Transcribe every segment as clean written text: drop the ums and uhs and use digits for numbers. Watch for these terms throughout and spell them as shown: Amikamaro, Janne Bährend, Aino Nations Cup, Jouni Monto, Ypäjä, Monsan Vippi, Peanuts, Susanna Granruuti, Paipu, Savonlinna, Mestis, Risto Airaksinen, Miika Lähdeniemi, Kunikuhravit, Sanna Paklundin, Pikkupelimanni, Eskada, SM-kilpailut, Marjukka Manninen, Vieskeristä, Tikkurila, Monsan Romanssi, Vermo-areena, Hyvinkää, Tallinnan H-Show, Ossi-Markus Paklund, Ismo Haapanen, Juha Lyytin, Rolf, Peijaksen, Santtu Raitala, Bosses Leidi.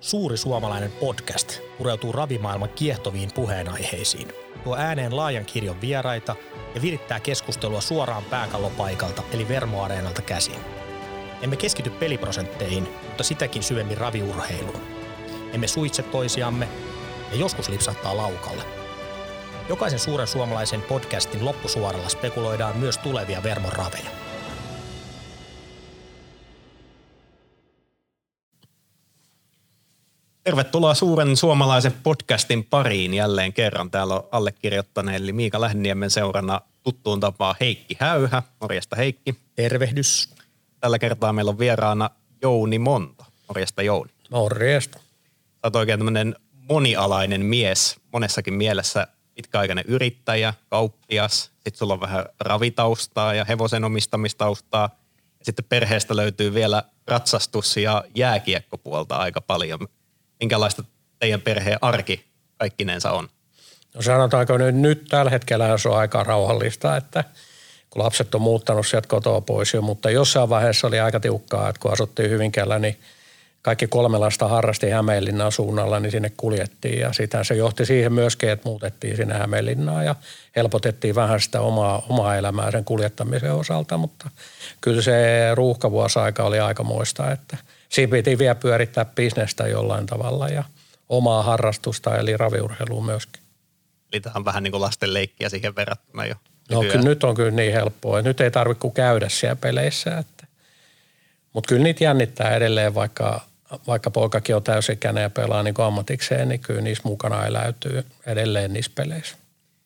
Suuri suomalainen podcast pureutuu ravimaailman kiehtoviin puheenaiheisiin, tuo ääneen laajan kirjon vieraita ja virittää keskustelua suoraan pääkallopaikalta eli Vermo-areenalta käsin. Emme keskity peliprosentteihin, mutta sitäkin syvemmin raviurheiluun. Emme suitse toisiamme ja joskus lipsahtaa laukalle. Jokaisen suuren suomalaisen podcastin loppusuoralla spekuloidaan myös tulevia Vermon raveja. Tervetuloa suuren suomalaisen podcastin pariin jälleen kerran. Täällä on allekirjoittaneen eli Miika Lähdeniemen seurana tuttuun tapaan Heikki Häyhä. Morjesta Heikki. Tervehdys. Tällä kertaa meillä on vieraana Jouni Monto. Morjesta Jouni. Morjesta. Sä oot oikein tämmöinen monialainen mies, monessakin mielessä pitkäaikainen yrittäjä, kauppias. Sitten sulla on vähän ravitaustaa ja hevosen omistamistaustaa. Sitten perheestä löytyy vielä ratsastus- ja jääkiekkopuolta aika paljon. Minkälaista teidän perheen arki kaikkinensa on? No sanotaanko nyt tällä hetkellä se on aika rauhallista, että kun lapset on muuttanut sieltä kotoa pois jo, mutta jossain vaiheessa oli aika tiukkaa, että kun asuttiin Hyvinkäällä, niin kaikki kolme lasta harrasti Hämeenlinnan suunnalla, niin sinne kuljettiin ja sitä se johti siihen myöskin, että muutettiin sinne Hämeenlinnaan ja helpotettiin vähän sitä omaa elämää sen kuljettamisen osalta, mutta kyllä se ruuhkavuosaika oli aikamoista, että siinä piti vielä pyörittää bisnestä jollain tavalla ja omaa harrastusta eli raviurheilua myöskin. Eli tämä on vähän niin kuin lasten leikkiä siihen verrattuna jo. No kyllä nyt on kyllä niin helppoa. Nyt ei tarvitse kuin käydä siellä peleissä. Että. Mutta kyllä niitä jännittää edelleen, vaikka poikakin on täysikäinen ja pelaa niin kuin ammatikseen, niin kyllä niissä mukana eläytyy edelleen niissä peleissä.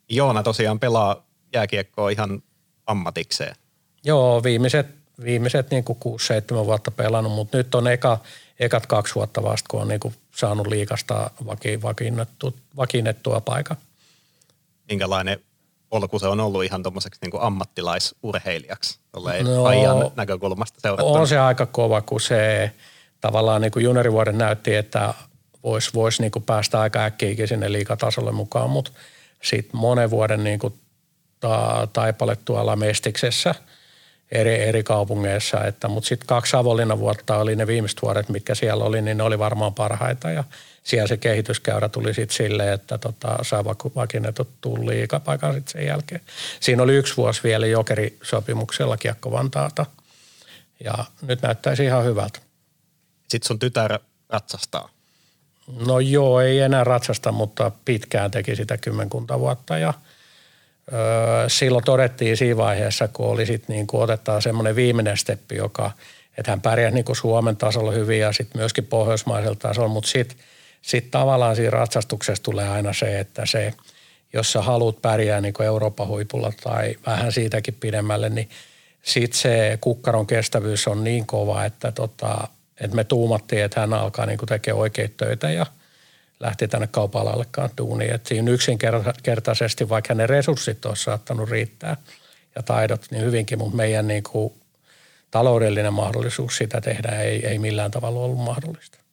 Joona tosiaan pelaa jääkiekkoa ihan ammatikseen. Joo, viimeiset niin kuin 6-7 vuotta pelannut, mutta nyt on ekat 2 vuotta vasta, kun on niin kuin saanut liikasta vakiinnettua paikan. Minkälainen polku se on ollut ihan tuommoiseksi niin kuin ammattilaisurheilijaksi ajan näkökulmasta seurattuna? On se aika kova, kun se tavallaan niin kuin juniorivuoden näytti, että voisi niin kuin päästä aika äkkiäkin sinne liigatasolle mukaan, mutta sitten monen vuoden niin kuin taipale tuolla Mestiksessä eri kaupungeissa, mutta sitten 2 Savonlinnan vuotta oli ne viimeiset vuodet, mitkä siellä oli, niin ne oli varmaan parhaita ja siellä se kehityskäyrä tuli sitten silleen, että sai vakiinnetuttuun liigapaikan sitten sen jälkeen. Siinä oli 1 vuosi vielä jokerisopimuksella Kiekko Vantaata ja nyt näyttäisi ihan hyvältä. Sitten sun tytär ratsastaa? No joo, ei enää ratsasta, mutta pitkään teki sitä 10 vuotta ja silloin todettiin siinä vaiheessa, kun oli sitten niin otetaan semmoinen viimeinen steppi, että hän pärjäsi niin Suomen tasolla hyvin ja sitten myöskin pohjoismaisella tasolla, mutta sitten tavallaan siinä ratsastuksessa tulee aina se, että se, jos sä haluat pärjää niin Euroopan huipulla tai vähän siitäkin pidemmälle, niin sitten se kukkaron kestävyys on niin kova, että me tuumattiin, että hän alkaa niin tekemään oikeita töitä ja lähti tänne kaupan-alallekaan duuniin. Et siinä yksinkertaisesti, vaikka ne resurssit olisi saattanut riittää ja taidot niin hyvinkin, mutta meidän niin kuin taloudellinen mahdollisuus sitä tehdä ei millään tavalla ollut mahdollista. Tämä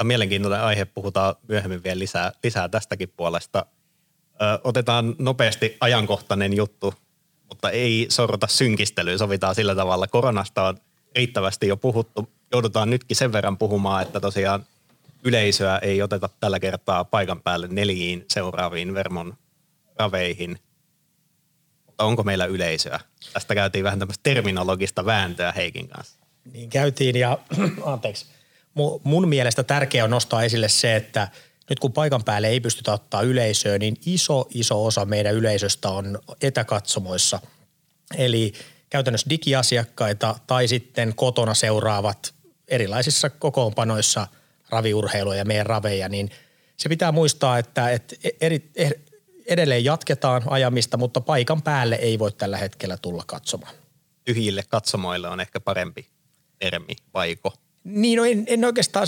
on mielenkiintoinen aihe, puhutaan myöhemmin vielä lisää tästäkin puolesta. Otetaan nopeasti ajankohtainen juttu, mutta ei sorruta synkistelyyn, sovitaan sillä tavalla. Koronasta on riittävästi jo puhuttu, joudutaan nytkin sen verran puhumaan, että tosiaan yleisöä ei oteta tällä kertaa paikan päälle 4 seuraaviin Vermon raveihin. Mutta onko meillä yleisöä? Tästä käytiin vähän tämmöistä terminologista vääntöä Heikin kanssa. Niin käytiin ja mun mielestä tärkeää on nostaa esille se, että nyt kun paikan päälle ei pystytä ottaa yleisöä, niin iso osa meidän yleisöstä on etäkatsomoissa. Eli käytännössä digiasiakkaita tai sitten kotona seuraavat erilaisissa kokoonpanoissa – raviurheilua ja meidän raveja, niin se pitää muistaa, että edelleen jatketaan ajamista, mutta paikan päälle ei voi tällä hetkellä tulla katsomaan. Tyhjille katsomoille on ehkä parempi termi, vaiko? Niin, no en oikeastaan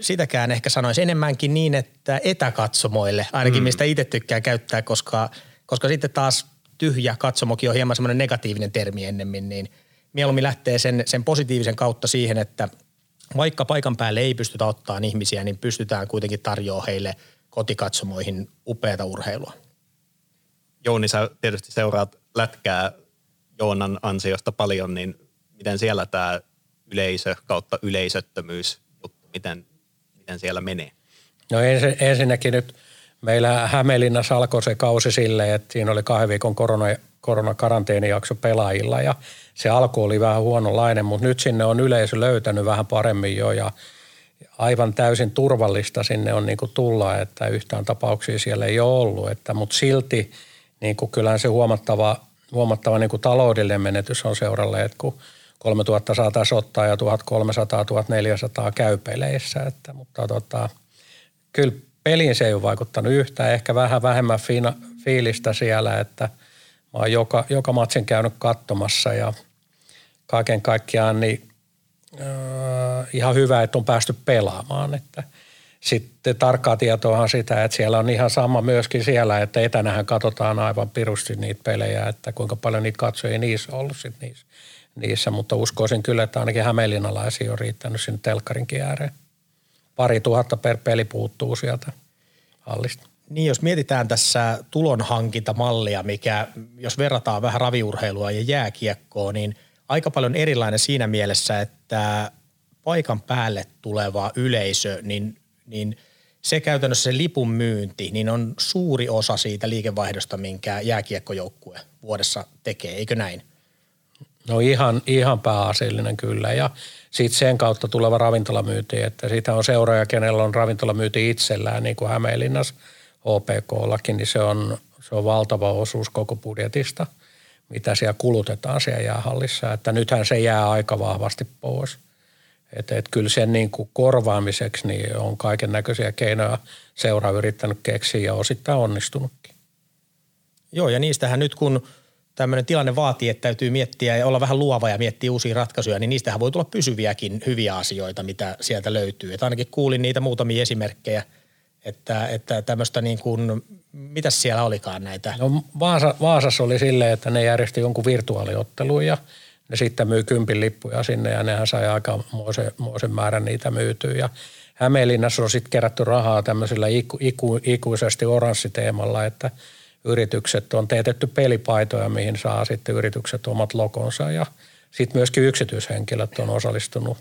sitäkään ehkä sanoisi. Enemmänkin niin, että etäkatsomoille, ainakin mistä itse tykkään käyttää, koska sitten taas tyhjä katsomokin on hieman semmoinen negatiivinen termi ennemmin, niin mieluummin lähtee sen positiivisen kautta siihen, että vaikka paikan päälle ei pystytä ottamaan ihmisiä, niin pystytään kuitenkin tarjoamaan heille kotikatsomoihin upeata urheilua. Jouni, sä tietysti seuraat lätkää Joonan ansiosta paljon, niin miten siellä tämä yleisö kautta yleisöttömyys, miten miten siellä menee? No ensinnäkin nyt meillä Hämeenlinnassa alkoi se kausi silleen, että siinä oli 2 viikon koronakaranteenijakso pelaajilla ja se alku oli vähän huonolainen, mutta nyt sinne on yleisö löytänyt vähän paremmin jo ja aivan täysin turvallista sinne on niin kuin tulla, että yhtään tapauksia siellä ei ole ollut, mutta silti niin kuin kyllähän se huomattava niin kuin taloudellinen menetys on seuralle, että kun 3000 saataisiin ottaa ja 1300, 1400 käy peleissä, mutta kyllä peliin se ei ole vaikuttanut yhtään, ehkä vähän vähemmän fiilistä siellä, että mä oon joka matsin käynyt katsomassa ja kaiken kaikkiaan niin ihan hyvä, että on päästy pelaamaan. Että sitten tarkkaa tietoahan sitä, että siellä on ihan sama myöskin siellä, että etänähän katsotaan aivan pirusti niitä pelejä, että kuinka paljon niitä katsojia niissä on ollut sitten niissä, mutta uskoisin kyllä, että ainakin hämeenlinnalaisia on riittänyt sinne telkkarinkin ääreen. 2000 per peli puuttuu sieltä hallista. Niin, jos mietitään tässä tulonhankintamallia, mikä jos verrataan vähän raviurheilua ja jääkiekkoa, niin aika paljon erilainen siinä mielessä, että paikan päälle tuleva yleisö, niin se käytännössä se lipun myynti, niin on suuri osa siitä liikevaihdosta, minkä jääkiekkojoukkue vuodessa tekee, eikö näin? No ihan pääasiallinen kyllä ja sitten sen kautta tuleva ravintolamyynti, että siitä on seuraaja, kenellä on ravintolamyynti itsellään, niin kuin Hämeenlinnassa OPK-lakin, niin se on valtava osuus koko budjetista, mitä siellä kulutetaan siellä jäähallissa. Että nythän se jää aika vahvasti pois. Että kyllä sen niin kuin korvaamiseksi niin on kaiken näköisiä keinoja seuraa yrittänyt keksiä ja osittain onnistunutkin. Joo, ja niistähän nyt kun tämmöinen tilanne vaatii, että täytyy miettiä ja olla vähän luova ja miettiä uusia ratkaisuja, niin niistähän voi tulla pysyviäkin hyviä asioita, mitä sieltä löytyy. Että ainakin kuulin niitä muutamia esimerkkejä. Että tämmöistä niin kuin, mitäs siellä olikaan näitä? No Vaasassa oli silleen, että ne järjesti jonkun virtuaaliottelun ja ne sitten myy 10 lippuja sinne ja nehän sai aikamoisen määrän niitä myytyä. Ja Hämeenlinnassa on sitten kerätty rahaa tämmöisellä ikuisesti oranssiteemalla, että yritykset on teetetty pelipaitoja, mihin saa sitten yritykset omat logonsa ja sitten myöskin yksityishenkilöt on osallistunut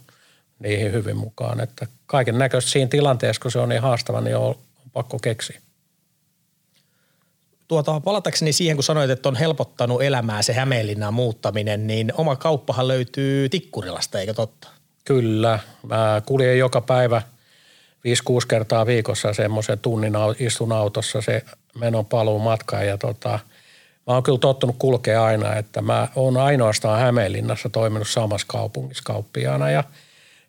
niihin hyvin mukaan, että kaiken näköistä siinä tilanteessa, kun se on niin haastava, niin on pakko keksiä. Palatakseni siihen, kun sanoit, että on helpottanut elämää se Hämeenlinnan muuttaminen, niin oma kauppahan löytyy Tikkurilasta, eikö totta? Kyllä. Mä kuljen joka päivä 5-6 kertaa viikossa semmoisen tunnin istun autossa se menon paluu matkaan ja mä oon kyllä tottunut kulkea aina, että mä oon ainoastaan Hämeenlinnassa toiminut samassa kaupungissa kauppiaana ja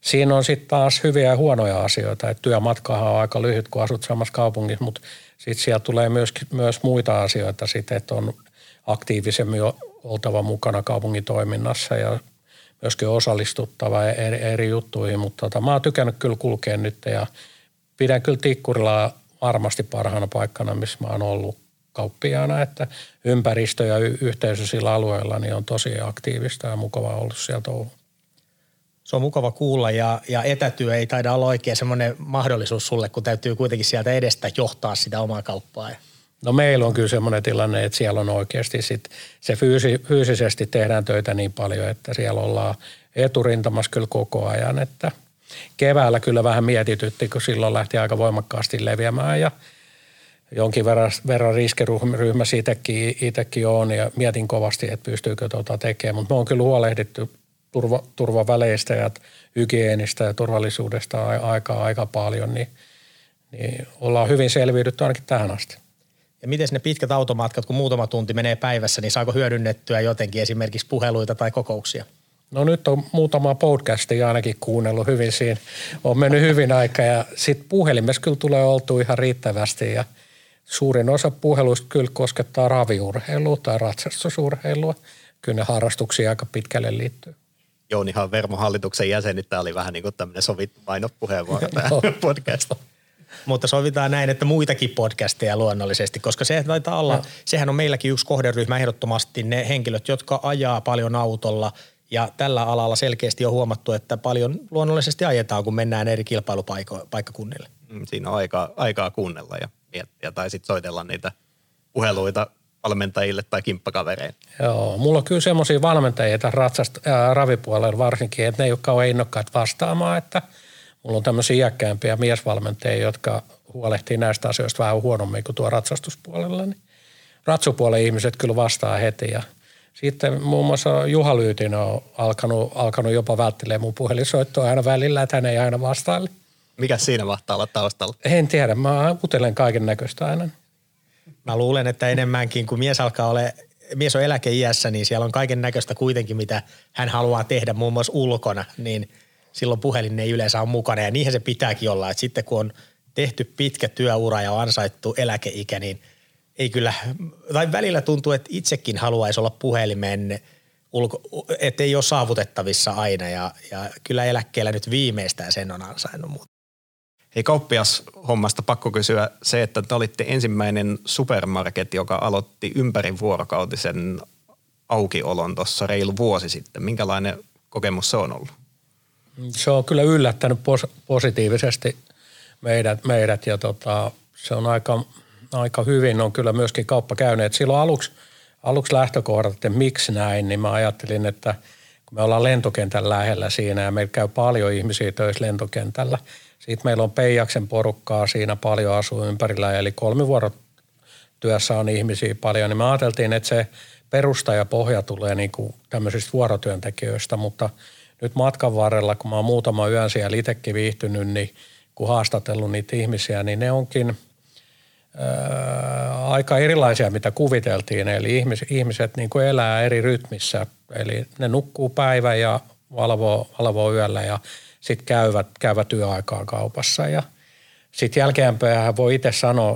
siinä on sitten taas hyviä ja huonoja asioita, että työmatkahan on aika lyhyt, kun asut samassa kaupungissa, mutta sitten siellä tulee myös muita asioita sitten, että on aktiivisemmin oltava mukana kaupungin toiminnassa ja myöskin osallistuttava eri juttuihin, mutta mä oon tykännyt kyllä kulkea nyt ja pidän kyllä Tikkurilaa varmasti parhaana paikkana, missä mä oon ollut kauppiaana, että ympäristö ja yhteisö sillä alueella niin on tosi aktiivista ja mukavaa ollut siellä touhua. Se on mukava kuulla ja etätyö ei taida olla oikein semmoinen mahdollisuus sulle, kun täytyy kuitenkin sieltä edestä johtaa sitä omaa kauppaa. No meillä on kyllä semmoinen tilanne, että siellä on oikeasti sit se fyysisesti tehdään töitä niin paljon, että siellä ollaan eturintamassa kyllä koko ajan. Että keväällä kyllä vähän mietitytti, kun silloin lähti aika voimakkaasti leviämään ja jonkin verran riskiryhmässä itsekin on ja mietin kovasti, että pystyykö tekemään, mutta me on kyllä huolehdittu turvaväleistä ja hygienistä ja turvallisuudesta aika paljon, niin ollaan hyvin selviydytty ainakin tähän asti. Ja miten ne pitkät automatkat, kun muutama tunti menee päivässä, niin saako hyödynnettyä jotenkin esimerkiksi puheluita tai kokouksia? No nyt on muutama podcastia ainakin kuunnellut hyvin siinä. On mennyt hyvin aika ja sitten puhelimessa kyllä tulee oltu ihan riittävästi ja suurin osa puheluista kyllä koskettaa raviurheilua tai ratsastusurheilua. Kyllä ne harrastuksia aika pitkälle liittyy. Jounihan Vermo-hallituksen jäsenit, tämä oli vähän niin kuin tämmöinen sovittu mainospuheenvuoro tämä podcast. Mutta sovitaan näin, että muitakin podcasteja luonnollisesti, koska se taitaa olla, sehän on meilläkin yksi kohderyhmä ehdottomasti, ne henkilöt, jotka ajaa paljon autolla ja tällä alalla selkeästi on huomattu, että paljon luonnollisesti ajetaan, kun mennään eri kilpailupaikkakunnille. Siinä on aikaa kuunnella ja miettiä tai sitten soitella niitä puheluita valmentajille tai kimppakavereille. Joo, mulla on kyllä semmoisia valmentajia ravipuolella varsinkin, että ne ei ole kauhean innokkaat vastaamaan, että Mulla on tämmöisiä iäkkäämpiä miesvalmentajia, jotka huolehtii näistä asioista vähän huonommin kuin tuo ratsastuspuolella. Niin ratsupuolen ihmiset kyllä vastaa heti ja sitten muun muassa Juha Lyytin on alkanut jopa välttelemään mun puhelinsoittoa aina välillä, että hän ei aina vastaile. Mikä siinä mahtaa olla taustalla? En tiedä, mä utelen kaiken näköistä aina. Mä luulen, että enemmänkin kun mies on eläkeiässä, niin siellä on kaiken näköistä kuitenkin, mitä hän haluaa tehdä muun muassa ulkona, niin silloin puhelin ei yleensä ole mukana ja niinhän se pitääkin olla, että sitten kun on tehty pitkä työura ja on ansaittu eläkeikä, niin ei kyllä, tai välillä tuntuu, että itsekin haluaisi olla puhelimen että ei ole saavutettavissa aina ja kyllä eläkkeellä nyt viimeistään sen on ansainnut muuta. Hei, kauppias hommasta pakko kysyä se, että te olitte ensimmäinen supermarket, joka aloitti ympärivuorokautisen aukiolon tuossa reilu vuosi sitten. Minkälainen kokemus se on ollut? Se on kyllä yllättänyt positiivisesti meidät ja se on aika hyvin on kyllä myöskin kauppa käynyt. Silloin aluksi lähtökohdat, että miksi näin, niin mä ajattelin, että kun me ollaan lentokentän lähellä siinä ja meillä käy paljon ihmisiä töissä lentokentällä. Sitten meillä on Peijaksen porukkaa, siinä paljon asuu ympärillä, eli kolmivuorotyössä on ihmisiä paljon. Niin me ajateltiin, että se perusta ja pohja tulee niin kuin tämmöisistä vuorotyöntekijöistä, mutta nyt matkan varrella, kun mä oon muutama yön siellä itsekin viihtynyt, niin kun haastatellut niitä ihmisiä, niin ne onkin aika erilaisia, mitä kuviteltiin. Eli ihmiset niin kuin elää eri rytmissä. Eli ne nukkuu päivän ja valvoo yöllä ja sitten käyvät yöaikaa kaupassa. Ja sitten jälkeenpäin voi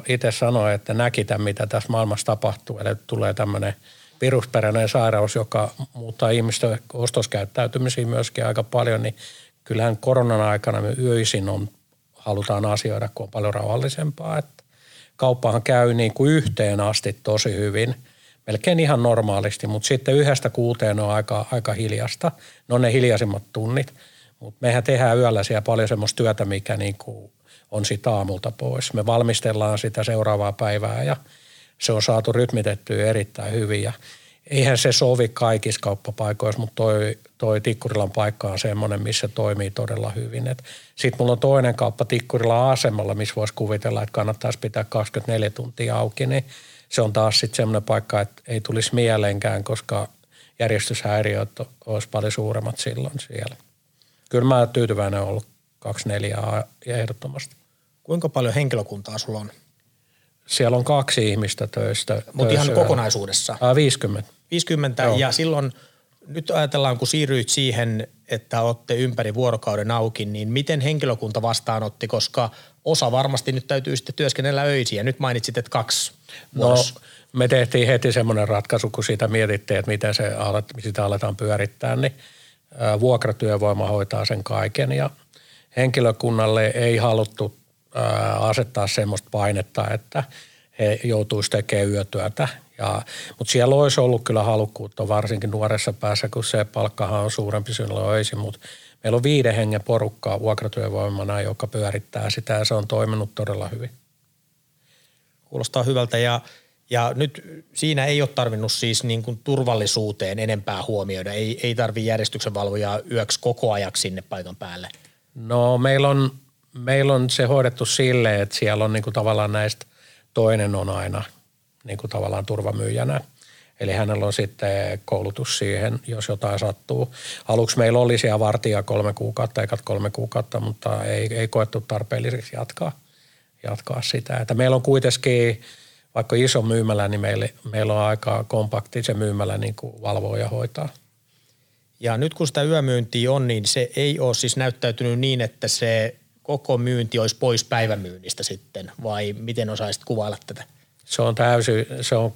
itse sanoa, että näki tämän, mitä tässä maailmassa tapahtuu. Eli tulee tämmöinen virusperäinen sairaus, joka muuttaa ihmisten ostoskäyttäytymisiä myöskin aika paljon. Niin kyllähän koronan aikana me yöisin halutaan asioida, kun on paljon rauhallisempaa, että kauppahan käy niin kuin yhteen asti tosi hyvin, melkein ihan normaalisti, mutta sitten 1–6 on aika hiljasta. Ne on ne hiljaisimmat tunnit, mutta mehän tehdään yöllä siellä paljon semmoista työtä, mikä niin kuin on sitä aamulta pois. Me valmistellaan sitä seuraavaa päivää ja se on saatu rytmitettyä erittäin hyvin ja eihän se sovi kaikissa kauppapaikoissa, mutta toi Tikkurilan paikka on semmoinen, missä toimii todella hyvin. Sitten mulla on toinen kauppa Tikkurilan asemalla, missä voisi kuvitella, että kannattaisi pitää 24 tuntia auki, niin se on taas sitten semmoinen paikka, että ei tulisi mieleenkään, koska järjestyshäiriöt olisi paljon suuremmat silloin siellä. Kyllä mä tyytyväinen ollut 24 ja ehdottomasti. Kuinka paljon henkilökuntaa sulla on? Siellä on 2 ihmistä töistä. Mutta ihan kokonaisuudessa? 50. 50 Joo. Ja silloin nyt ajatellaan, kun siirryit siihen, että olette ympäri vuorokauden auki, niin miten henkilökunta vastaanotti, koska osa varmasti nyt täytyy sitten työskennellä öisiä. Nyt mainitsit, että 2 vuorossa. No me tehtiin heti semmoinen ratkaisu, kun siitä mietittiin, että miten sitä aletaan pyörittää, niin vuokratyövoima hoitaa sen kaiken ja henkilökunnalle ei haluttu asettaa semmoista painetta, että he joutuisi tekemään yötyötä. Mutta siellä olisi ollut kyllä halukkuutta varsinkin nuoressa päässä, kun se palkkahan on suurempi silloin öisin, mutta meillä on 5 hengen porukkaa vuokratyövoimana, joka pyörittää sitä ja se on toiminut todella hyvin. Kuulostaa hyvältä ja nyt siinä ei ole tarvinnut siis niin kuin turvallisuuteen enempää huomioida, ei tarvitse järjestyksenvalvojaa yöksi koko ajaksi sinne paikan päälle. No meillä on se hoidettu silleen, että siellä on niinku tavallaan näistä toinen on aina niinku tavallaan turvamyyjänä. Eli hänellä on sitten koulutus siihen, jos jotain sattuu. Aluksi meillä oli siellä vartija 3 kuukautta, mutta ei koettu tarpeelliseksi jatkaa sitä. Että meillä on kuitenkin, vaikka iso myymälä, niin meillä on aika kompakti se myymälä niinku valvoo ja hoitaa. Ja nyt kun sitä yömyyntiä on, niin se ei ole siis näyttäytynyt niin, että se koko myynti olisi pois päivämyynnistä sitten, vai miten osaisit kuvailla tätä? Se on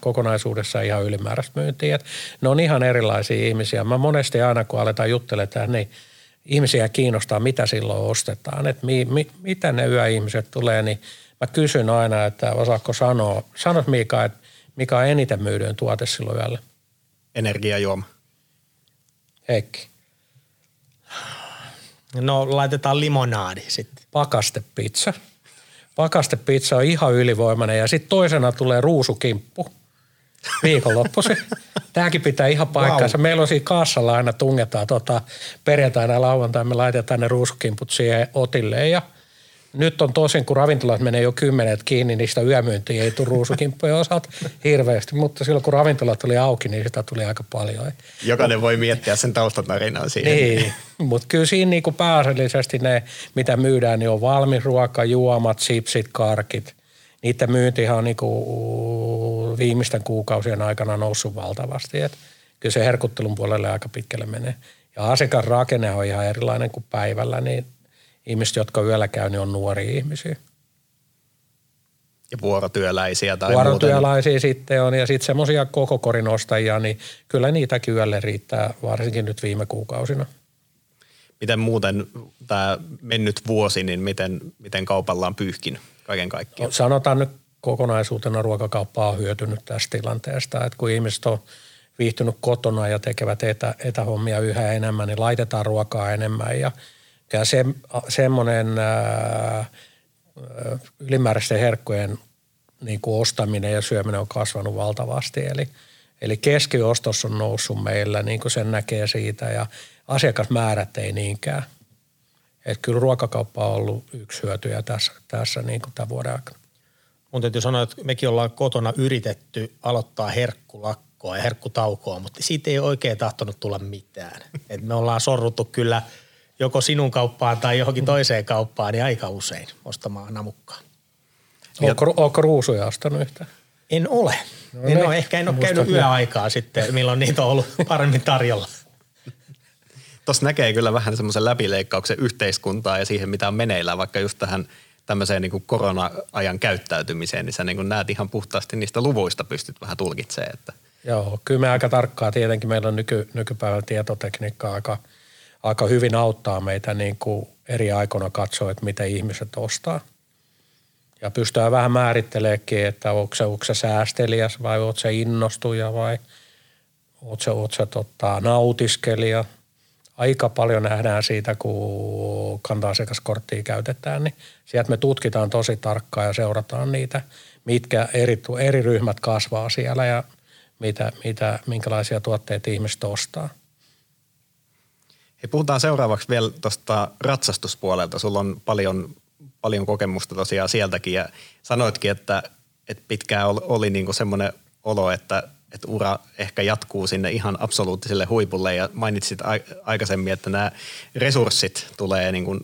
kokonaisuudessa ihan ylimääräistä myyntiä. Ne on ihan erilaisia ihmisiä. Mä monesti aina, kun aletaan juttelemaan, niin ihmisiä kiinnostaa, mitä silloin ostetaan. Että mitä ne yöihmiset tulee, niin mä kysyn aina, että osaatko sanoa. Sanot Mika, että mikä on eniten myydyn tuote silloin yöllä? Energiajuoma. Heikki. No laitetaan limonaadi sitten. Pakastepizza. Pakastepizza on ihan ylivoimainen ja sitten toisena tulee ruusukimppu. viikonloppuisin. Tämäkin pitää ihan paikkansa. Wow. Meillä on siinä kaassalla aina tungetaan perjantaina ja lauantaina me laitetaan ne ruusukimput siihen otille ja nyt on tosin, kun ravintolat menee jo 10 kiinni, niistä yömyyntiä ei tule ruusukimppujen osalta hirveästi, mutta silloin kun ravintolat oli auki, niin sitä tuli aika paljon. Jokainen voi miettiä sen taustatarinan siihen. Niin, mutta kyllä siinä niinku pääasiallisesti ne, mitä myydään, niin on valmis ruoka, juomat, sipsit, karkit. Niiden myyntihan on niinku viimeisten kuukausien aikana noussut valtavasti. Et kyllä se herkuttelun puolelle aika pitkälle menee. Ja asiakasrakenne on ihan erilainen kuin päivällä, niin ihmiset, jotka yöllä käy, niin on nuoria ihmisiä. Ja vuorotyöläisiä tai muuten. Vuorotyöläisiä sitten on ja sitten semmoisia kokokorin ostajia, niin kyllä niitäkin yölle riittää, varsinkin nyt viime kuukausina. Miten muuten tämä mennyt vuosi, niin miten kaupalla on pyyhkinyt kaiken kaikkiaan? Sanotaan nyt kokonaisuutena ruokakauppa on hyötynyt tästä tilanteesta, että kun ihmiset on viihtynyt kotona ja tekevät etähommia yhä enemmän, niin laitetaan ruokaa enemmän ja ja semmoinen ylimääräisten herkkujen niin kuin ostaminen ja syöminen on kasvanut valtavasti. Eli keskiostos on noussut meillä, niin kuin sen näkee siitä, ja asiakasmäärät ei niinkään. Että kyllä ruokakauppa on ollut yksi hyötyjä tässä niin kuin tämän vuoden aikana. Mun täytyy sanoa, että mekin ollaan kotona yritetty aloittaa herkkulakkoa ja herkkutaukoa, mutta siitä ei oikein tahtonut tulla mitään. Et me ollaan sorruttu kyllä joko sinun kauppaan tai johonkin toiseen kauppaan, niin aika usein ostamaan namukkaan. Oletko ruusuja ostanut yhtään? En ole. En ole käynyt yöaikaa sitten, milloin niitä on ollut paremmin tarjolla. Tuossa näkee kyllä vähän semmoisen läpileikkauksen yhteiskuntaa ja siihen, mitä on meneillään, vaikka just tähän tämmöiseen niin kuin korona-ajan käyttäytymiseen, niin sä niin kuin näet ihan puhtaasti niistä luvuista pystyt vähän tulkitsemaan. Että joo, kyllä me aika tarkkaan tietenkin meillä on nykypäivän tietotekniikka aika hyvin auttaa meitä niin kuin eri aikoina katsoa, että miten ihmiset ostaa. Ja pystytään vähän määritteleekin, että onko se säästeliäs vai onko se innostuja vai onko se nautiskelija. Aika paljon nähdään siitä, kun kanta-asiakaskorttia käytetään, niin sieltä me tutkitaan tosi tarkkaan ja seurataan niitä, mitkä eri ryhmät kasvaa siellä ja minkälaisia tuotteita ihmiset ostaa. Ja puhutaan seuraavaksi vielä tuosta ratsastuspuolelta. Sulla on paljon kokemusta tosiaan sieltäkin ja sanoitkin, että pitkään oli niinku semmoinen olo, että ura ehkä jatkuu sinne ihan absoluuttiselle huipulle ja mainitsit aikaisemmin, että nämä resurssit tulee niinku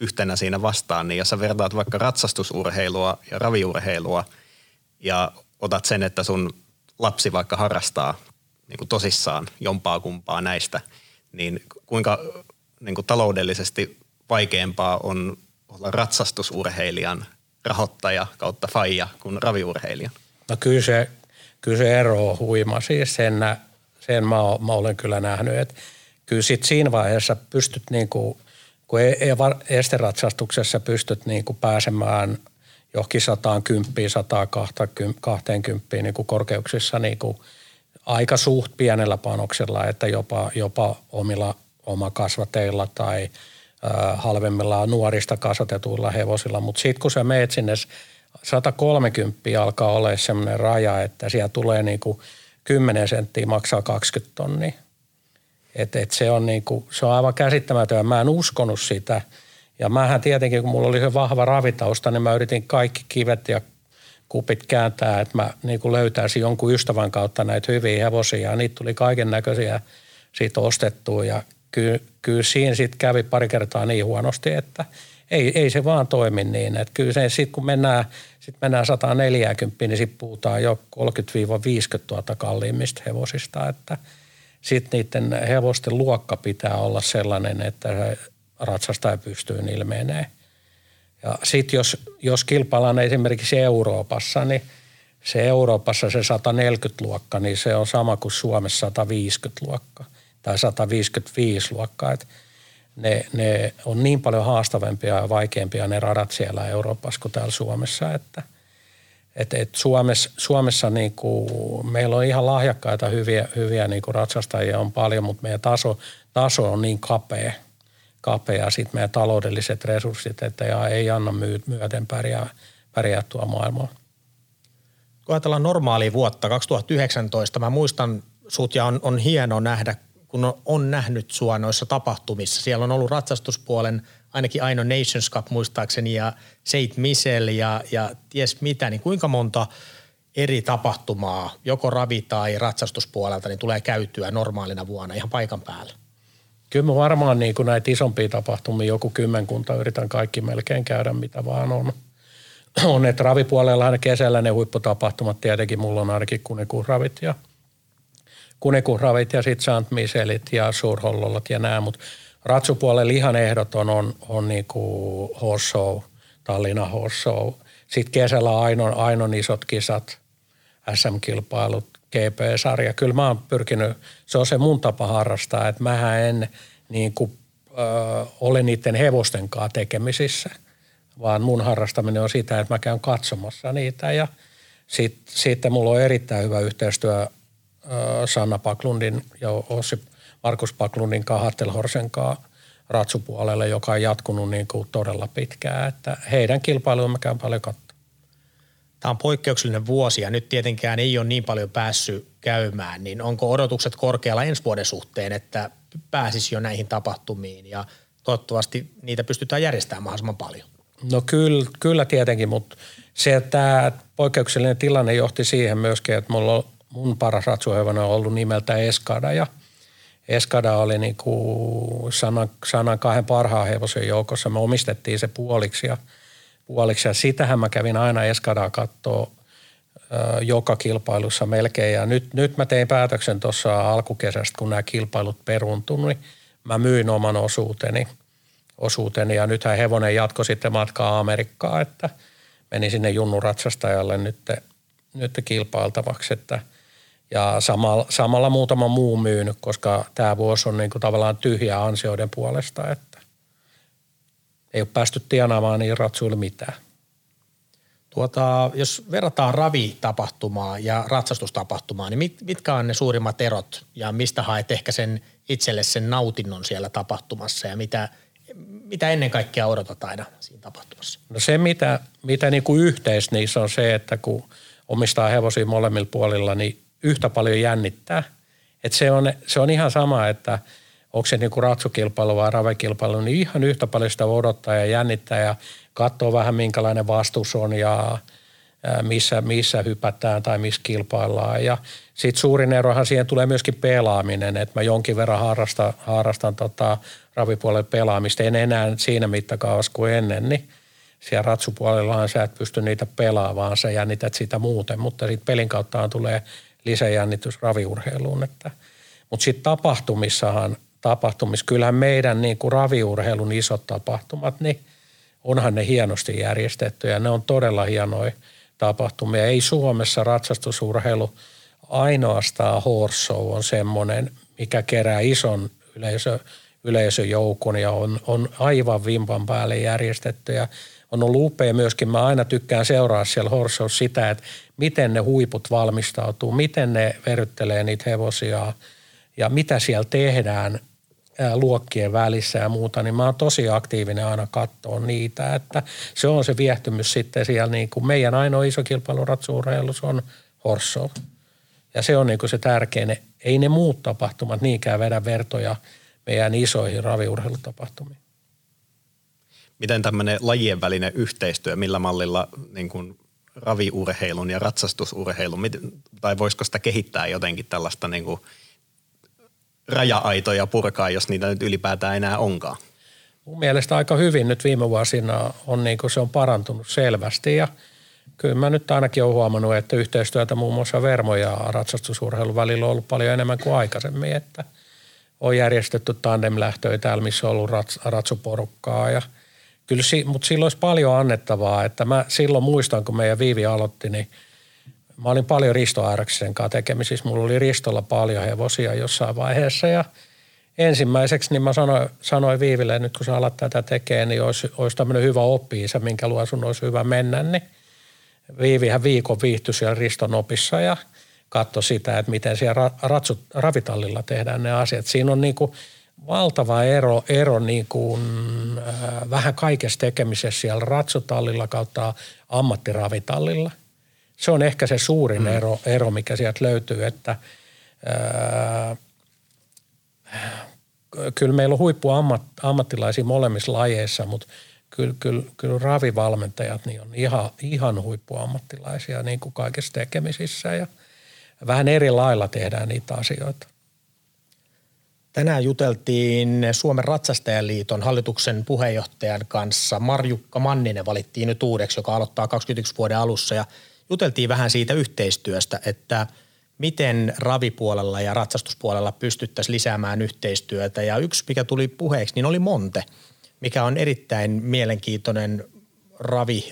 yhtenä siinä vastaan. Niin jos sä vertaat vaikka ratsastusurheilua ja raviurheilua ja otat sen, että sun lapsi vaikka harrastaa niinku tosissaan jompaa kumpaa näistä, niin kuinka niin kuin taloudellisesti vaikeampaa on olla ratsastusurheilijan rahoittaja kautta faija kuin raviurheilijan? No kyllä se ero on huima. Siis sen mä olen kyllä nähnyt, että kyllä sit siinä vaiheessa pystyt niin kuin, kun esteratsastuksessa pystyt niin kuin pääsemään johonkin 110, 120 niin kuin korkeuksissa niin kuin aika suht pienellä panoksella, että jopa omakasvateilla tai halvemmilla nuorista kasvatetuilla hevosilla. Mutta sitten kun sä meet sinne 130 alkaa olla semmoinen raja, että siellä tulee niinku 10 senttiä maksaa 20 tonnia. Et se on niinku, se on aivan käsittämätön. Mä en uskonut sitä. Ja mähän tietenkin, kun mulla oli se vahva ravitausta, niin mä yritin kaikki kivet ja kupit kääntää, että mä niin kuin löytäisin jonkun ystävän kautta näitä hyviä hevosia. Niitä tuli kaiken näköisiä siitä ostettua ja kyllä siinä sitten kävi pari kertaa niin huonosti, että ei se vaan toimi niin. Että kyllä se sitten kun mennään 140, niin sitten puhutaan jo 30-50 000 kalliimmista hevosista. Että sitten niiden hevosten luokka pitää olla sellainen, että se ratsastaja pystyy niillä menee. Ja sitten jos kilpaillaan esimerkiksi Euroopassa, niin se 140-luokka, niin se on sama kuin Suomessa 150-luokka tai 155-luokka. Et ne on niin paljon haastavampia ja vaikeampia ne radat siellä Euroopassa kuin täällä Suomessa. Et Suomessa niinku, meillä on ihan lahjakkaita, hyviä niinku ratsastajia on paljon, mutta meidän taso on niin kapea sitten meidän taloudelliset resurssit, että ei anna myöten pärjää tuo maailmaa. kun ajatellaan normaalia vuotta 2019, mä muistan sut ja on hieno nähdä, kun on nähnyt sua noissa tapahtumissa. Siellä on ollut ratsastuspuolen ainakin Aino Nations Cup muistaakseni ja Seit Missel ja ties mitä, niin kuinka monta eri tapahtumaa, joko ravi- tai ratsastuspuolelta, niin tulee käytyä normaalina vuonna ihan paikan päällä? Kyllä mä varmaan niin kuin näitä isompia tapahtumia, joku kymmenkunta, yritän kaikki melkein käydä, mitä vaan on. On, että ravipuolella aina kesällä ne huipputapahtumat, tietenkin mulla on ainakin Kunikuhravit ja sitten Sant Miselit ja Suurhollolot ja nämä, mutta ratsupuolella ihan ehdoton on niin kuin H-Show, Tallinnan H-Show. Sitten kesällä Ainon isot kisat, SM-kilpailut, KP-sarja. Kyllä mä oon pyrkinyt, se on se mun tapa harrastaa, että mähän en niin kuin, ole niiden hevosten kanssa tekemisissä, vaan mun harrastaminen on sitä, että mä käyn katsomassa niitä. Ja sitten mulla on erittäin hyvä yhteistyö Sanna Paklundin ja Ossi-Markus Paklundin kanssa, Hattel Horsen kanssa ratsupuolelle, joka on jatkunut niin kuin todella pitkään. Että heidän kilpailuun mä käyn paljon katsomaan. Tämä on poikkeuksellinen vuosi ja nyt tietenkään ei ole niin paljon päässyt käymään, niin onko odotukset korkealla ensi vuoden suhteen, että pääsisi jo näihin tapahtumiin ja toivottavasti niitä pystytään järjestämään mahdollisimman paljon? No kyllä tietenkin, mutta se, että tämä poikkeuksellinen tilanne johti siihen myöskin, että mun paras ratsuhevonen on ollut nimeltä Eskada ja Eskada oli niin kuin sanan kahden parhaan hevosen joukossa. Me omistettiin se puoliksi ja sitähän mä kävin aina Eskadaa kattoo joka kilpailussa melkein. Ja nyt mä tein päätöksen tuossa alkukesästä, kun nämä kilpailut peruuntuivat, niin mä myin oman osuuteni ja nythän hevonen jatkoi sitten matkaa Amerikkaan, että meni sinne Junnu ratsastajalle nyt kilpailtavaksi, että ja samalla muutama muu myynyt, koska tämä vuosi on niin kuin tavallaan tyhjä ansioiden puolesta, että ei ole päästy tienaamaan niin ratsuilla mitään. Jos verrataan ravitapahtumaa ja ratsastustapahtumaa, niin mitkä on ne suurimmat erot ja mistä haet ehkä sen itselle sen nautinnon siellä tapahtumassa ja mitä ennen kaikkea odotat aina siinä tapahtumassa? No se, mitä niin kuin yhteis niissä on se, että kun omistaa hevosia molemmilla puolilla, niin yhtä paljon jännittää. Että se on ihan sama, että onko se niin kuin ratsukilpailu vai ravekilpailu, niin ihan yhtä paljon sitä odottaa ja jännittää ja katsoo vähän minkälainen vastus on ja missä hypätään tai missä kilpaillaan. Ja sitten suurin erohan siihen tulee myöskin pelaaminen, että mä jonkin verran harrastan ravipuolella pelaamista. En enää siinä mittakaavassa kuin ennen, niin siellä ratsupuolellahan sä et pysty niitä pelaamaan, sä jännität sitä muuten, mutta sitten pelin kauttaan tulee lisäjännitys raviurheiluun. Mutta sitten tapahtumissa, kyllähän meidän niinku raviurheilun isot tapahtumat, niin onhan ne hienosti järjestetty ja ne on todella hienoja tapahtumia. Ei Suomessa ratsastusurheilu, ainoastaan horse show on semmoinen, mikä kerää ison yleisöjoukon ja on aivan vimpan päälle järjestetty ja on ollut upea myöskin. Mä aina tykkään seuraa siellä horse show sitä, että miten ne huiput valmistautuu, miten ne verryttelee niitä hevosia ja mitä siellä tehdään luokkien välissä ja muuta, niin mä oon tosi aktiivinen aina katsoa niitä, että se on se viehtymys sitten siellä niin kuin meidän ainoa iso kilpailu ratsuurheilussa on horse show. Ja se on niin kuin se tärkein. Ei ne muut tapahtumat niinkään vedä vertoja meidän isoihin raviurheilutapahtumiin. Miten tämmöinen lajien välinen yhteistyö, millä mallilla niin kuin raviurheilun ja ratsastusurheilun, tai voisiko sitä kehittää jotenkin tällaista niin kuin raja-aitoja purkaa, jos niitä nyt ylipäätään enää onkaan? Mun mielestä aika hyvin nyt viime vuosina on niin kuin se on parantunut selvästi ja kyllä mä nyt ainakin olen huomannut, että yhteistyötä muun muassa Vermo- ja ratsastusurheilun välillä on ollut paljon enemmän kuin aikaisemmin, että on järjestetty tandemlähtöjä täällä, missä on ollut ratsuporukkaa. Ja kyllä, mutta silloin olisi paljon annettavaa, että mä silloin muistan, kun meidän Viivi aloitti, niin mä olin paljon Risto Airaksisen kanssa tekemisissä. Mulla oli Ristolla paljon hevosia jossain vaiheessa ja ensimmäiseksi niin mä sanoin Viiville, että nyt kun sä alat tätä tekemään, niin olisi tämmöinen hyvä oppi-isä, minkä luo sun olisi hyvä mennä, niin Viivihän viikon viihtyi siellä Riston opissa ja katsoi sitä, että miten siellä ravitallilla tehdään ne asiat. Siinä on niin kuin valtava ero niin kuin vähän kaikessa tekemisessä siellä ratsutallilla kautta ammattiravitallilla. Se on ehkä se suurin ero, mikä sieltä löytyy, että kyllä meillä on huippuammattilaisia molemmissa lajeissa, mutta kyllä ravivalmentajat niin on ihan huippuammattilaisia niin kuin kaikissa tekemisissä ja vähän eri lailla tehdään niitä asioita. Tänään juteltiin Suomen Ratsastajaliiton hallituksen puheenjohtajan kanssa. Marjukka Manninen valittiin nyt uudeksi, joka aloittaa 21 vuoden alussa ja juteltiin vähän siitä yhteistyöstä, että miten ravipuolella ja ratsastuspuolella pystyttäisiin lisäämään yhteistyötä. Ja yksi, mikä tuli puheeksi, niin oli Monte, mikä on erittäin mielenkiintoinen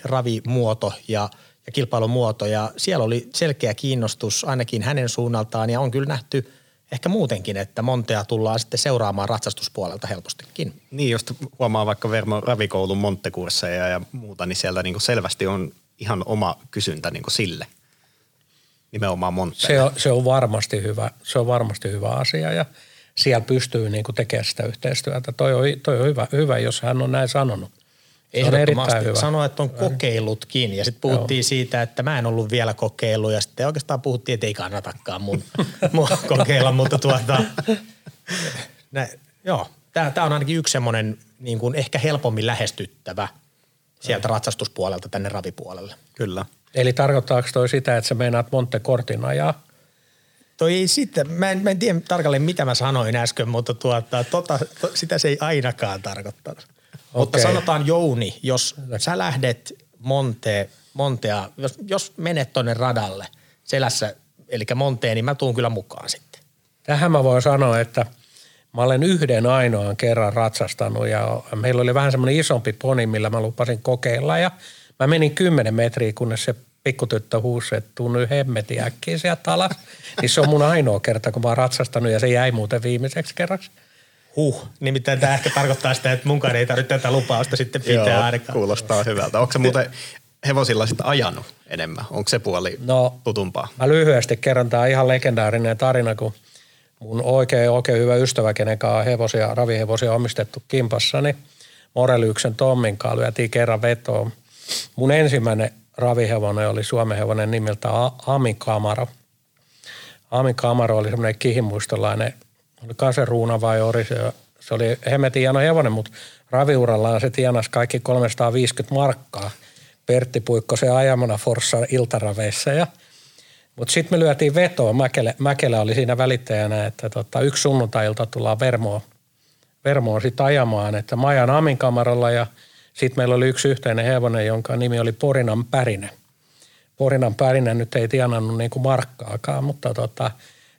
ravimuoto ja kilpailumuoto. Ja siellä oli selkeä kiinnostus ainakin hänen suunnaltaan ja on kyllä nähty ehkä muutenkin, että Montea tullaan sitten seuraamaan ratsastuspuolelta helpostikin. Niin, jos huomaa vaikka Vermon ravikoulun Monte-kursseja ja muuta, niin siellä niin selvästi on ihan oma kysyntä niin sille. Nimenomaan Monteelle. Se on varmasti hyvä asia ja siellä pystyy niin tekemään sitä yhteistyötä. Toi on hyvä, jos hän on näin sanonut. Ehdottomasti. Sano, että on kokeillutkin ja sitten puhuttiin siitä, että mä en ollut vielä kokeillut ja sitten oikeastaan puhuttiin, että ei kannatakaan mun kokeilla, mutta Tämä on ainakin yksi semmoinen niin kuin ehkä helpommin lähestyttävä sieltä ratsastuspuolelta tänne ravipuolelle. Kyllä. Eli tarkoittaako toi sitä, että sä meinaat Monte-kortin ajaa? Toi ei sitä. Mä en tiedä tarkalleen, mitä mä sanoin äsken, mutta sitä se ei ainakaan tarkoittanut. Okay. Mutta sanotaan Jouni, jos sä lähdet Montea, jos menet tonne radalle selässä, eli Monteen, niin mä tuun kyllä mukaan sitten. Tähän mä voin sanoa, että mä olen yhden ainoan kerran ratsastanut ja meillä oli vähän semmoinen isompi poni, millä mä lupasin kokeilla ja mä menin 10 metriä, kunnes se pikkutyttö huusi, että tuu nyt hemmetin äkkiä sieltä alas. Niin se on mun ainoa kerta, kun mä oon ratsastanut ja se jäi muuten viimeiseksi kerraksi. Nimittäin tämä ehkä tarkoittaa sitä, että munkaan ei tarvitse tätä lupausta sitten pitää ainakaan. Kuulostaa hyvältä. Onko se muuten hevosilla sitten ajanut enemmän? Onko se puoli tutumpaa? Mä lyhyesti kerron, tämä ihan legendaarinen tarina, kun mun oikein hyvä ystävä, kenenkaan hevosia, ravihevosia omistettu kimpassa, niin Moreliuksen Tomminkaan lyötiin kerran vetoon. Mun ensimmäinen ravihevonen oli suomenhevonen nimeltä Amikamaro. Amikamaro oli semmoinen kihimuistolainen, oli kansanruuna vai ori, se oli hemmetin hieno hevonen, mutta raviurallaan se tienasi kaikki 350 markkaa Pertti Puikkosen ajamana Forssan iltaraveissa. Mutta sitten me lyötiin vetoon, Mäkelä oli siinä välittäjänä, että yksi sunnuntai-ilta tullaan Vermoon sitten ajamaan, että mä ajan Aminkamaralla ja sitten meillä oli yksi yhteinen hevonen, jonka nimi oli Porinan Pärinen. Porinan Pärinen nyt ei tienannut niin kuin markkaakaan, mutta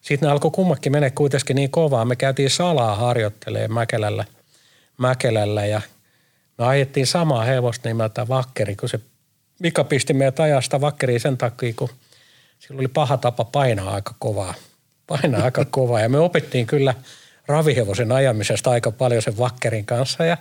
sitten ne alkoi kummatkin mennä kuitenkin niin kovaa. Me käytiin salaa harjoittelemaan Mäkelällä ja me ajettiin samaa hevosta nimeltä Vakkeri, kun se Mika pisti meidät ajasta Vakkeriin sen takia, kun sillä oli paha tapa painaa aika kovaa. Ja me opittiin kyllä ravihevosen ajamisesta aika paljon sen Vakkerin kanssa ja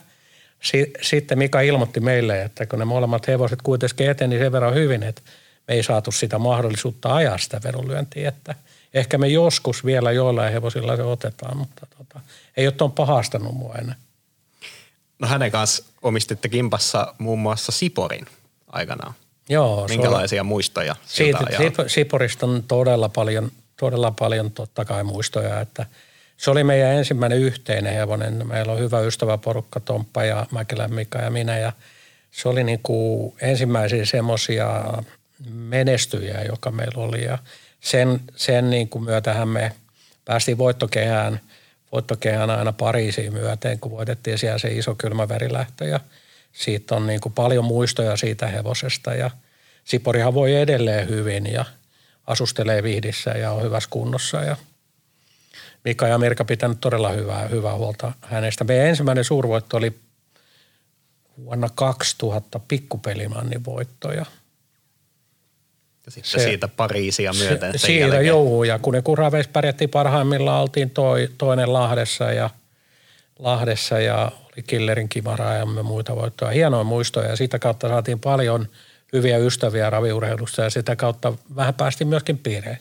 sitten Mika ilmoitti meille, että kun ne molemmat hevoset kuitenkin eteni sen verran hyvin, että me ei saatu sitä mahdollisuutta ajaa sitä vedonlyöntiä. Että ehkä me joskus vielä joillain hevosilla se otetaan, mutta ei ole tuon pahastanut mua enää. No hänen kanssa omistitte kimpassa muun muassa Siporin aikanaan. Joo. Minkälaisia muistoja siltä ajaa? Siporista on todella paljon totta kai muistoja, että se oli meidän ensimmäinen yhteinen hevonen. Meillä on hyvä ystäväporukka, Tomppa ja Mäkelän Mika ja minä. Ja se oli niin kuin ensimmäisiä semmoisia menestyjiä, joka meillä oli. Ja sen niin kuin myötähän me päästiin voittokehään aina Pariisiin myöten, kun voitettiin siellä se iso kylmä verilähtö. Ja siitä on niin kuin paljon muistoja siitä hevosesta. Ja Siporihan voi edelleen hyvin ja asustelee Vihdissä ja on hyvässä kunnossa ja Mika ja Mirka pitänyt todella hyvää huolta hänestä. Meidän ensimmäinen suurvoitto oli vuonna 2000 Pikkupelimannin voittoja. Ja sitten siitä Pariisia myöten sen siitä jälkeen. Ja Kunikuhraveissa pärjättiin parhaimmillaan, oltiin toinen Lahdessa ja oli Killerin kimaraa ja muita voittoja. Hienoja muistoja ja sitä kautta saatiin paljon hyviä ystäviä raviurheilusta ja sitä kautta vähän päästiin myöskin piireen.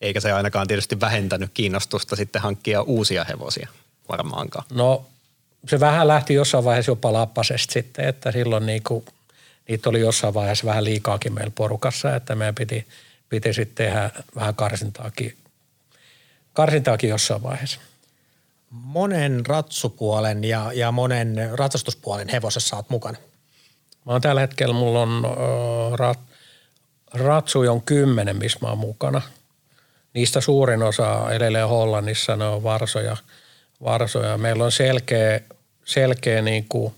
Eikä se ainakaan tietysti vähentänyt kiinnostusta sitten hankkia uusia hevosia varmaankaan. No se vähän lähti jossain vaiheessa jopa lappasesta sitten, että silloin niin kuin niitä oli jossain vaiheessa vähän liikaakin meillä porukassa, että meidän piti sitten tehdä vähän karsintaakin jossain vaiheessa. Monen ratsupuolen ja monen ratsastuspuolen hevosessa olet mukana? Mä oon tällä hetkellä, mulla on ratsuja on 10, missä mä oon mukana. Niistä suurin osa edelleen Hollannissa, ne on varsoja. Meillä on selkeä niin kuin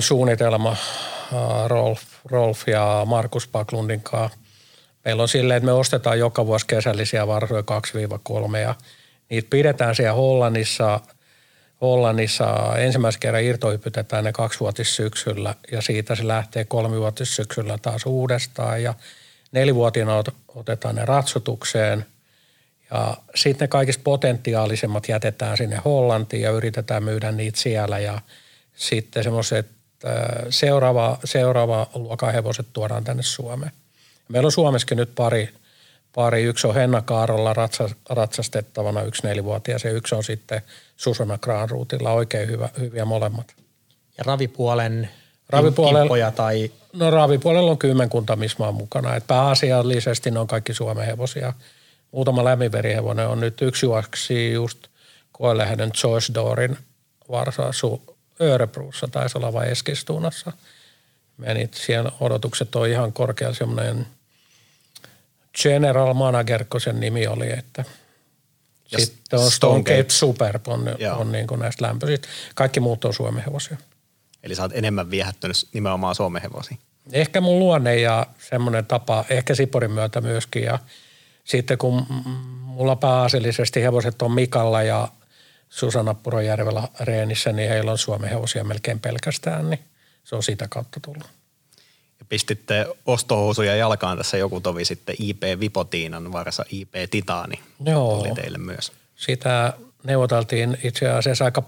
suunnitelma Rolf ja Markus Paklundin kanssa. Meillä on silleen, että me ostetaan joka vuosi kesällisiä varsoja 2-3 ja niitä pidetään siellä Hollannissa ensimmäisen kerran irtohypytetään ne 2-vuotissyksyllä ja siitä se lähtee 3-vuotissyksyllä taas uudestaan ja 4-vuotiaana otetaan ne ratsutukseen ja sitten ne kaikista potentiaalisemmat jätetään sinne Hollantiin ja yritetään myydä niitä siellä ja sitten semmoiset seuraava luokan hevoset tuodaan tänne Suomeen. Meillä on Suomessakin nyt pari. Yksi on Henna Kaarolla ratsastettavana 1 4-vuotias ja yksi on sitten Susanna Granruutilla. Oikein hyviä molemmat. Ja ravipuolen kimpoja tai? No ravipuolella on 10 missä mä oon mukana. Et pääasiallisesti ne on kaikki Suomen hevosia. Muutama lämmiverihevonen on nyt yksi juoksi just Koelehden Joyce Doorin varsasu Örebrussa taisi olla vai Eskistuunassa. Menit siellä odotukset on ihan korkealla semmoinen General Manager, kun sen nimi oli, että sitten on Stone Cape Superb on niin kuin näistä lämpöisistä. Kaikki muut on Suomen hevosia. Eli sä oot enemmän viehättänyt nimenomaan Suomen hevosia. Ehkä mun luonne ja semmoinen tapa, ehkä Siporin myötä myöskin ja sitten kun mulla pääasiallisesti hevoset on Mikalla ja Susanna Purojärvellä reenissä, niin heillä on Suomen hevosia melkein pelkästään, niin se on sitä kautta tullut. Ja pistitte ostohousuja jalkaan tässä joku tovi sitten IP Vipotiinan varsa, IP Titani. Joo. Oli teille myös. Sitä neuvoteltiin itse asiassa aika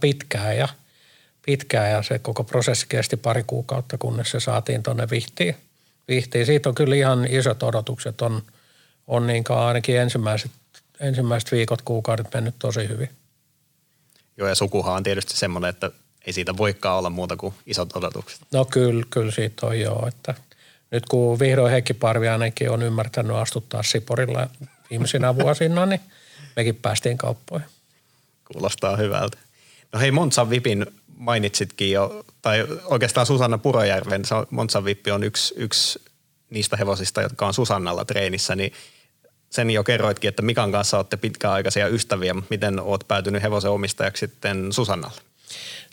pitkään ja se koko prosessi kesti 2 kuukautta, kunnes se saatiin tuonne Vihtiin. Siitä on kyllä ihan isot odotukset, on niin kuin ainakin ensimmäiset viikot, kuukaudet mennyt tosi hyvin. Joo, ja sukuhan on tietysti semmoinen, että ei siitä voikaan olla muuta kuin isot odotukset. No kyllä siitä on joo, että nyt kun vihdoin Heikki Parviainenkin on ymmärtänyt astuttaa Siporilla viimeisinä vuosina, niin mekin päästiin kauppoihin. Kuulostaa hyvältä. No hei, Monsan Vipin mainitsitkin jo, tai oikeastaan Susanna Purojärven, Monsan Vippi on yksi niistä hevosista, jotka on Susannalla treenissä, niin sen jo kerroitkin, että Mikan kanssa olette pitkäaikaisia ystäviä, mutta miten olet päätynyt hevosen omistajaksi sitten Susannalle?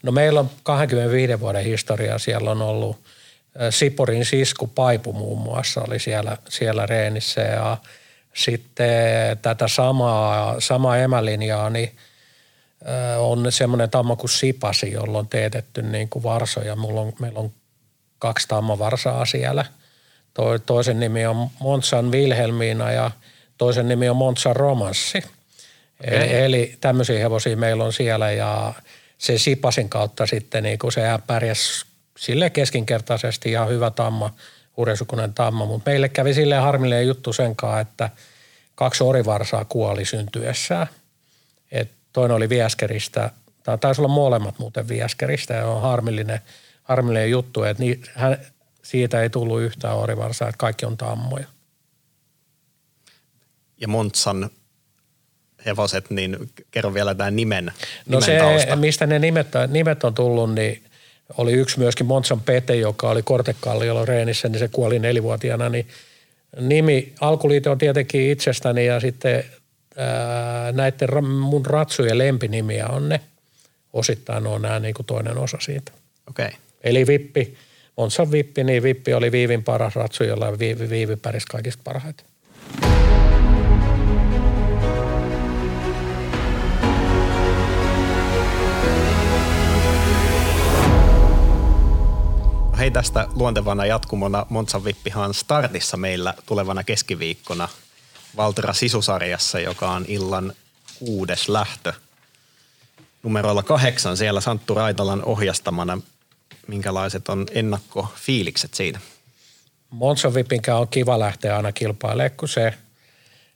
No meillä on 25 vuoden historia. Siellä on ollut Siporin sisku Paipu muun muassa oli siellä reenissä ja sitten tätä samaa emälinjaa niin on semmoinen tamma kuin Sipasi, jolla on teetetty niin kuin varsoja. Meillä on 2 tammavarsaa siellä. Toisen nimi on Monsan Vilhelmiina ja toisen nimi on Monsan Romanssi. Okay. Eli tämmöisiä hevosia meillä on siellä ja se Sipasin kautta sitten niin kun se pärjäs sille keskinkertaisesti ihan hyvä tamma, uudessukunen tamma. Mutta meille kävi silleen harmillinen juttu senkaan, että 2 orivarsaa kuoli syntyessään. Et toinen oli Vieskeristä, tai taisi olla molemmat muuten Vieskeristä ja on harmillinen juttu, että siitä ei tullut yhtään orivarsaa, että kaikki on tammoja. Ja Montsan hevoset, niin kerro vielä tämän nimen tausta. Mistä ne nimet on tullut, niin oli yksi myöskin Montsan Pete, joka oli Kortekalliolla reenissä, niin se kuoli 4-vuotiaana. Niin nimi, alkuliite on tietenkin itsestäni ja sitten näiden mun ratsujen lempinimiä on ne. Osittain on nämä niin kuin toinen osa siitä. Okay. Eli Vippi, Montsan Vippi, niin Vippi oli Viivin paras ratsu, jolla Viivi pärisi kaikista parhaiten. Hei, tästä luontevana jatkumona Monsan Vippihan startissa meillä tulevana keskiviikkona Valtra Sisusarjassa, joka on illan 6. lähtö. Numerolla 8 siellä Santtu Raitalan ohjastamana. Minkälaiset on ennakkofiilikset siitä? Monsan Vippinkään on kiva lähteä aina kilpailemaan, kun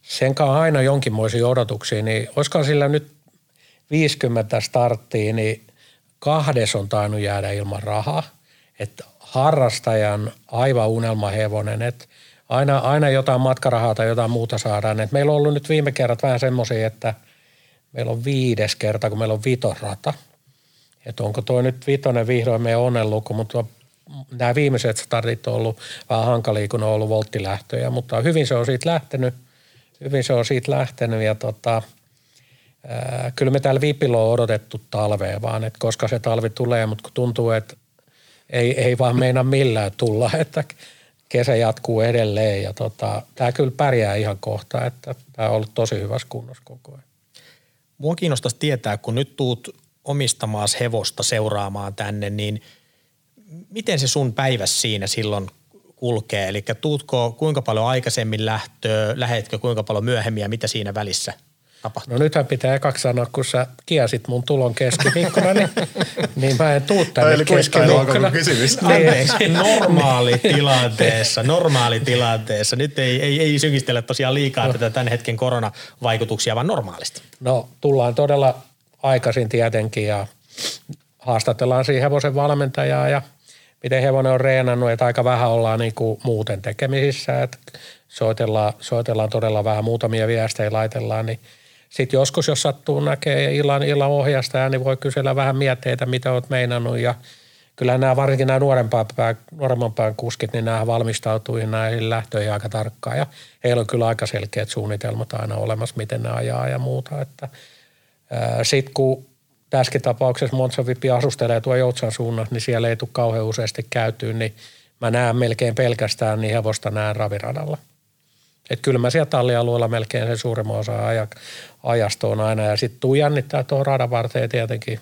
senkaan aina jonkinmoisia odotuksia, niin olisikohan sillä nyt 50 starttiin, niin 2 on tainnut jäädä ilman rahaa. että harrastajan aivan unelmahevonen, että aina jotain matkarahaa tai jotain muuta saadaan. Et meillä on ollut nyt viime kerrat vähän semmoisia, että meillä on viides kerta, kun meillä on vitosrata. Että onko toi nyt vitonen vihdoin meidän onnenluku, mutta nämä viimeiset startit on ollut vähän hankalia, kun on ollut volttilähtöjä, mutta hyvin se on siitä lähtenyt ja kyllä me täällä Vipillä on odotettu talvea vaan, että koska se talvi tulee, mutta kun tuntuu, että ei vaan meinaa millään tulla, että kesä jatkuu edelleen ja tämä kyllä pärjää ihan kohta, että tämä on ollut tosi hyvässä kunnossa koko ajan. Mua kiinnostaisi tietää, kun nyt tuut omistamaas hevosta seuraamaan tänne, niin miten se sun päivä siinä silloin kulkee? Eli tuutko kuinka paljon aikaisemmin lähtöä, lähetkö kuinka paljon myöhemmin ja mitä siinä välissä tapahtuu? No nythän pitää ekaksi sanoa, kun sä kiesit mun tulon keskiviikkona, niin mä en tuu tänne keskiviikkona. Niin, normaali tilanteessa. Nyt ei sykistellä tosiaan liikaa tätä tämän hetken koronavaikutuksia, vaan normaalisti. No tullaan todella aikaisin tietenkin ja haastatellaan siihen hevosen valmentajaa ja miten hevonen on reenannut, että aika vähän ollaan niin kuin muuten tekemisissä, että soitellaan todella vähän, muutamia viestejä laitellaan, niin sitten joskus, jos sattuu näkee illan ohjastaja, niin voi kysellä vähän mietteitä, mitä olet meinannut ja kyllähän nämä, varsinkin nämä nuoremman pään kuskit, niin nämä valmistautuu ja näihin lähtöihin aika tarkkaan ja heillä on kyllä aika selkeät suunnitelmat aina olemassa, miten ne ajaa ja muuta, että sitten kun tässäkin tapauksessa Monsan Vippi asustelee tuo Joutsan suunnassa, niin siellä ei tule kauhean useasti käytyä, niin mä näen melkein pelkästään, niin hevosta näen raviradalla. Että kyllä mä siellä tallialueella melkein sen suurimman osan ajasta on aina. Ja sitten tuu jännittää tuohon radan varteen tietenkin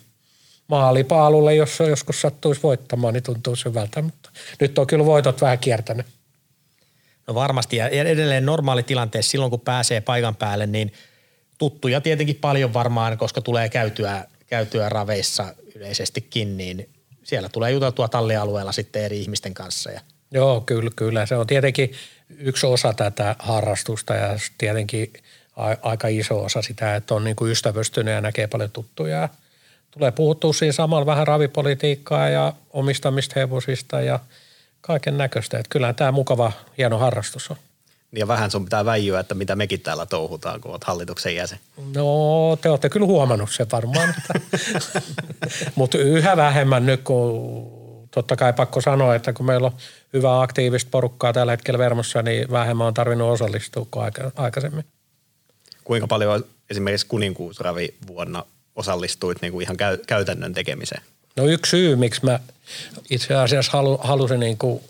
maalipaalulle, jos joskus sattuisi voittamaan, niin tuntuu syvältä. Mutta nyt on kyllä voitot vähän kiertänyt. No varmasti ja edelleen normaali tilanteessa silloin, kun pääsee paikan päälle, niin tuttuja tietenkin paljon varmaan, koska tulee käytyä raveissa yleisestikin, niin siellä tulee juteltua tallialueella sitten eri ihmisten kanssa. Joo, kyllä. Se on tietenkin yksi osa tätä harrastusta ja tietenkin aika iso osa sitä, että on niin kuin ystävystynyt ja näkee paljon tuttuja. Tulee puhuttua siinä samalla vähän ravipolitiikkaa ja omistamista hevosista ja kaiken näköistä. Että kyllähän tämä mukava, hieno harrastus on. Ja vähän sun pitää väijyä, että mitä mekin täällä touhutaan, kun olet hallituksen jäsen. No, te olette kyllä huomannut sen varmaan. Mutta yhä vähemmän nyt, kun totta kai pakko sanoa, että kun meillä on hyvää aktiivista porukkaa tällä hetkellä Vermossa, niin vähemmän on tarvinnut osallistua kuin aikaisemmin. Kuinka paljon esimerkiksi kuninkuusravi vuonna osallistuit niin kuin ihan käytännön tekemiseen? No yksi syy, miksi mä itse asiassa halusin niin kuin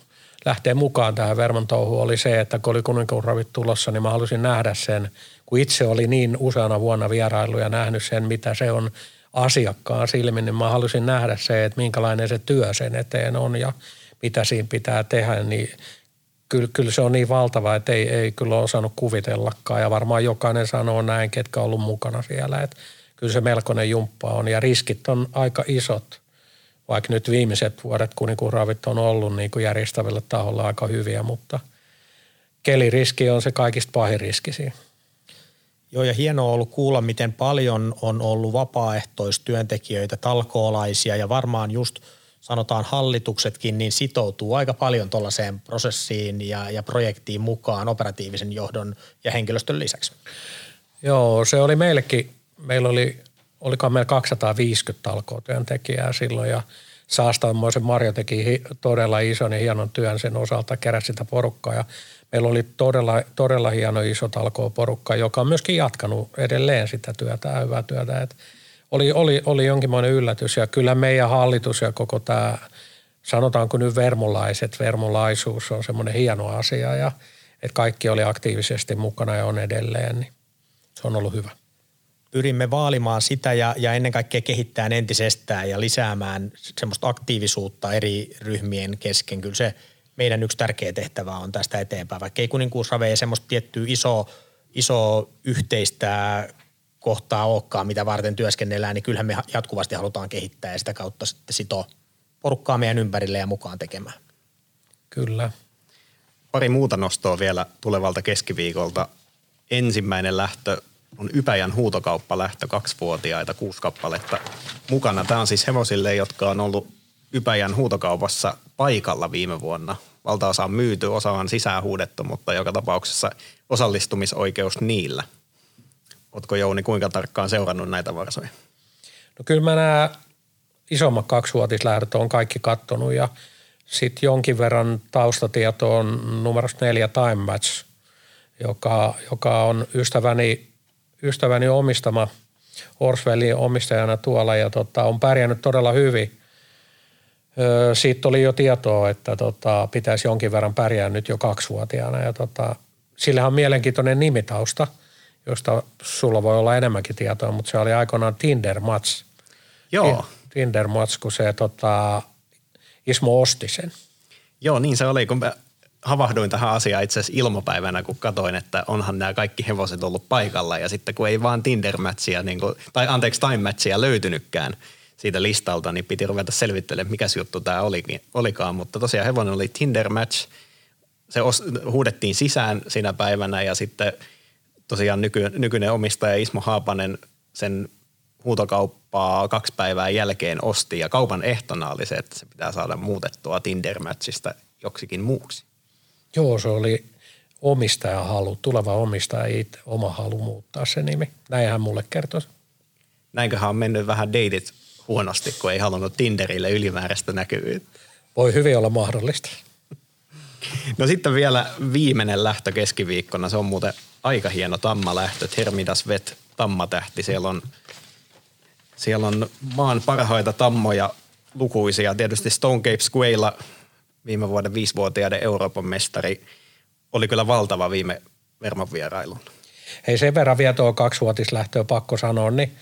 lähtee mukaan tähän Vermon touhuun oli se, että kun oli Kunikuhravit tulossa, niin mä halusin nähdä sen, kun itse oli niin useana vuonna vieraillut ja nähnyt sen, mitä se on asiakkaan silmin, niin mä halusin nähdä se, että minkälainen se työ sen eteen on ja mitä siinä pitää tehdä, niin kyllä se on niin valtava, että ei kyllä osannut kuvitellakaan ja varmaan jokainen sanoo näin, ketkä on ollut mukana siellä, että kyllä se melkoinen jumppa on ja riskit on aika isot. Vaikka nyt viimeiset vuodet Kunikuhravit on ollut niin kuin järjestävillä taholla aika hyviä, mutta keliriski on se kaikista pahin riski siinä. Joo, ja hienoa on ollut kuulla, miten paljon on ollut vapaaehtoistyöntekijöitä, talkoolaisia ja varmaan just sanotaan hallituksetkin, niin sitoutuu aika paljon tuollaiseen prosessiin ja projektiin mukaan operatiivisen johdon ja henkilöstön lisäksi. Joo, se oli meillekin. Olikohan meillä 250 talkootyöntekijää silloin ja Saastamoisen Marjo teki todella ison ja hienon työn sen osalta, keräsi sitä porukkaa ja meillä oli todella hieno iso talkooporukka, joka on myöskin jatkanut edelleen sitä työtä, hyvää työtä. Et oli jonkinlainen yllätys ja kyllä meidän hallitus ja koko tämä, sanotaanko nyt vermolaisuus on semmoinen hieno asia ja että kaikki oli aktiivisesti mukana ja on edelleen, niin se on ollut hyvä. Pyrimme vaalimaan sitä ja ennen kaikkea kehittämään entisestään ja lisäämään semmoista aktiivisuutta eri ryhmien kesken. Kyllä se meidän yksi tärkeä tehtävä on tästä eteenpäin, vaikka ei kuninkuusraveen semmoista tiettyä iso yhteistä kohtaa olekaan, mitä varten työskennellään, niin kyllähän me jatkuvasti halutaan kehittää ja sitä kautta sitten sitoo porukkaa meidän ympärille ja mukaan tekemään. Kyllä. Pari muuta nostoa vielä tulevalta keskiviikolta. Ensimmäinen lähtö on Ypäjän huutokauppalähtö, 2-vuotiaita, 6 kappaletta mukana. Tämä on siis hevosille, jotka on ollut Ypäjän huutokaupassa paikalla viime vuonna. Valtaosa on myyty, osa on sisään huudettu, mutta joka tapauksessa osallistumisoikeus niillä. Ootko Jouni kuinka tarkkaan seurannut näitä varsoja? No kyllä mä nämä isommat kaksivuotislähdöt on kaikki kattonut ja sitten jonkin verran taustatieto on numerosta 4 Time Match, joka on ystäväni omistama Orswellin omistajana tuolla ja on pärjännyt todella hyvin. Siitä oli jo tietoa, että pitäisi jonkin verran pärjää nyt jo 2-vuotiaana ja sillähän on mielenkiintoinen nimitausta, josta sulla voi olla enemmänkin tietoa, mutta se oli aikoinaan Tinder-match. Joo. Tinder-match, kun se Ismo osti sen. Joo, niin se oli, kun mä havahduin tähän asiaan itse asiassa ilmapäivänä, kun katsoin, että onhan nämä kaikki hevoset ollut paikalla ja sitten kun ei vaan Tinder-matchia, time-matchia löytynytkään siitä listalta, niin piti ruveta selvittelemään, mikä juttu tämä olikaan, mutta tosiaan hevonen oli Tinder-match, se huudettiin sisään sinä päivänä ja sitten tosiaan nykyinen omistaja Ismo Haapanen sen huutokauppaa 2 päivää jälkeen osti ja kaupan ehtona oli se, että se pitää saada muutettua Tinder-matchista joksikin muuksi. Joo, se oli omistajan halu, tuleva omistaja itse, oma halu muuttaa se nimi. Näinhän mulle kertoi. Näinköhän on mennyt vähän deitit huonosti, kun ei halunnut Tinderille ylimääräistä näkyvyyttä. Voi hyvin olla mahdollista. No sitten vielä viimeinen lähtö keskiviikkona. Se on muuten aika hieno tammalähtö. Hermidas Vet Tammatähti. Siellä on maan parhaita tammoja lukuisia. Tietysti Stone Cape Squayla, viime vuoden 5-vuotiaiden Euroopan mestari, oli kyllä valtava viime Vermon vierailun. Hei, sen verran vielä tuo 2-vuotislähtöä pakko sanoa, niin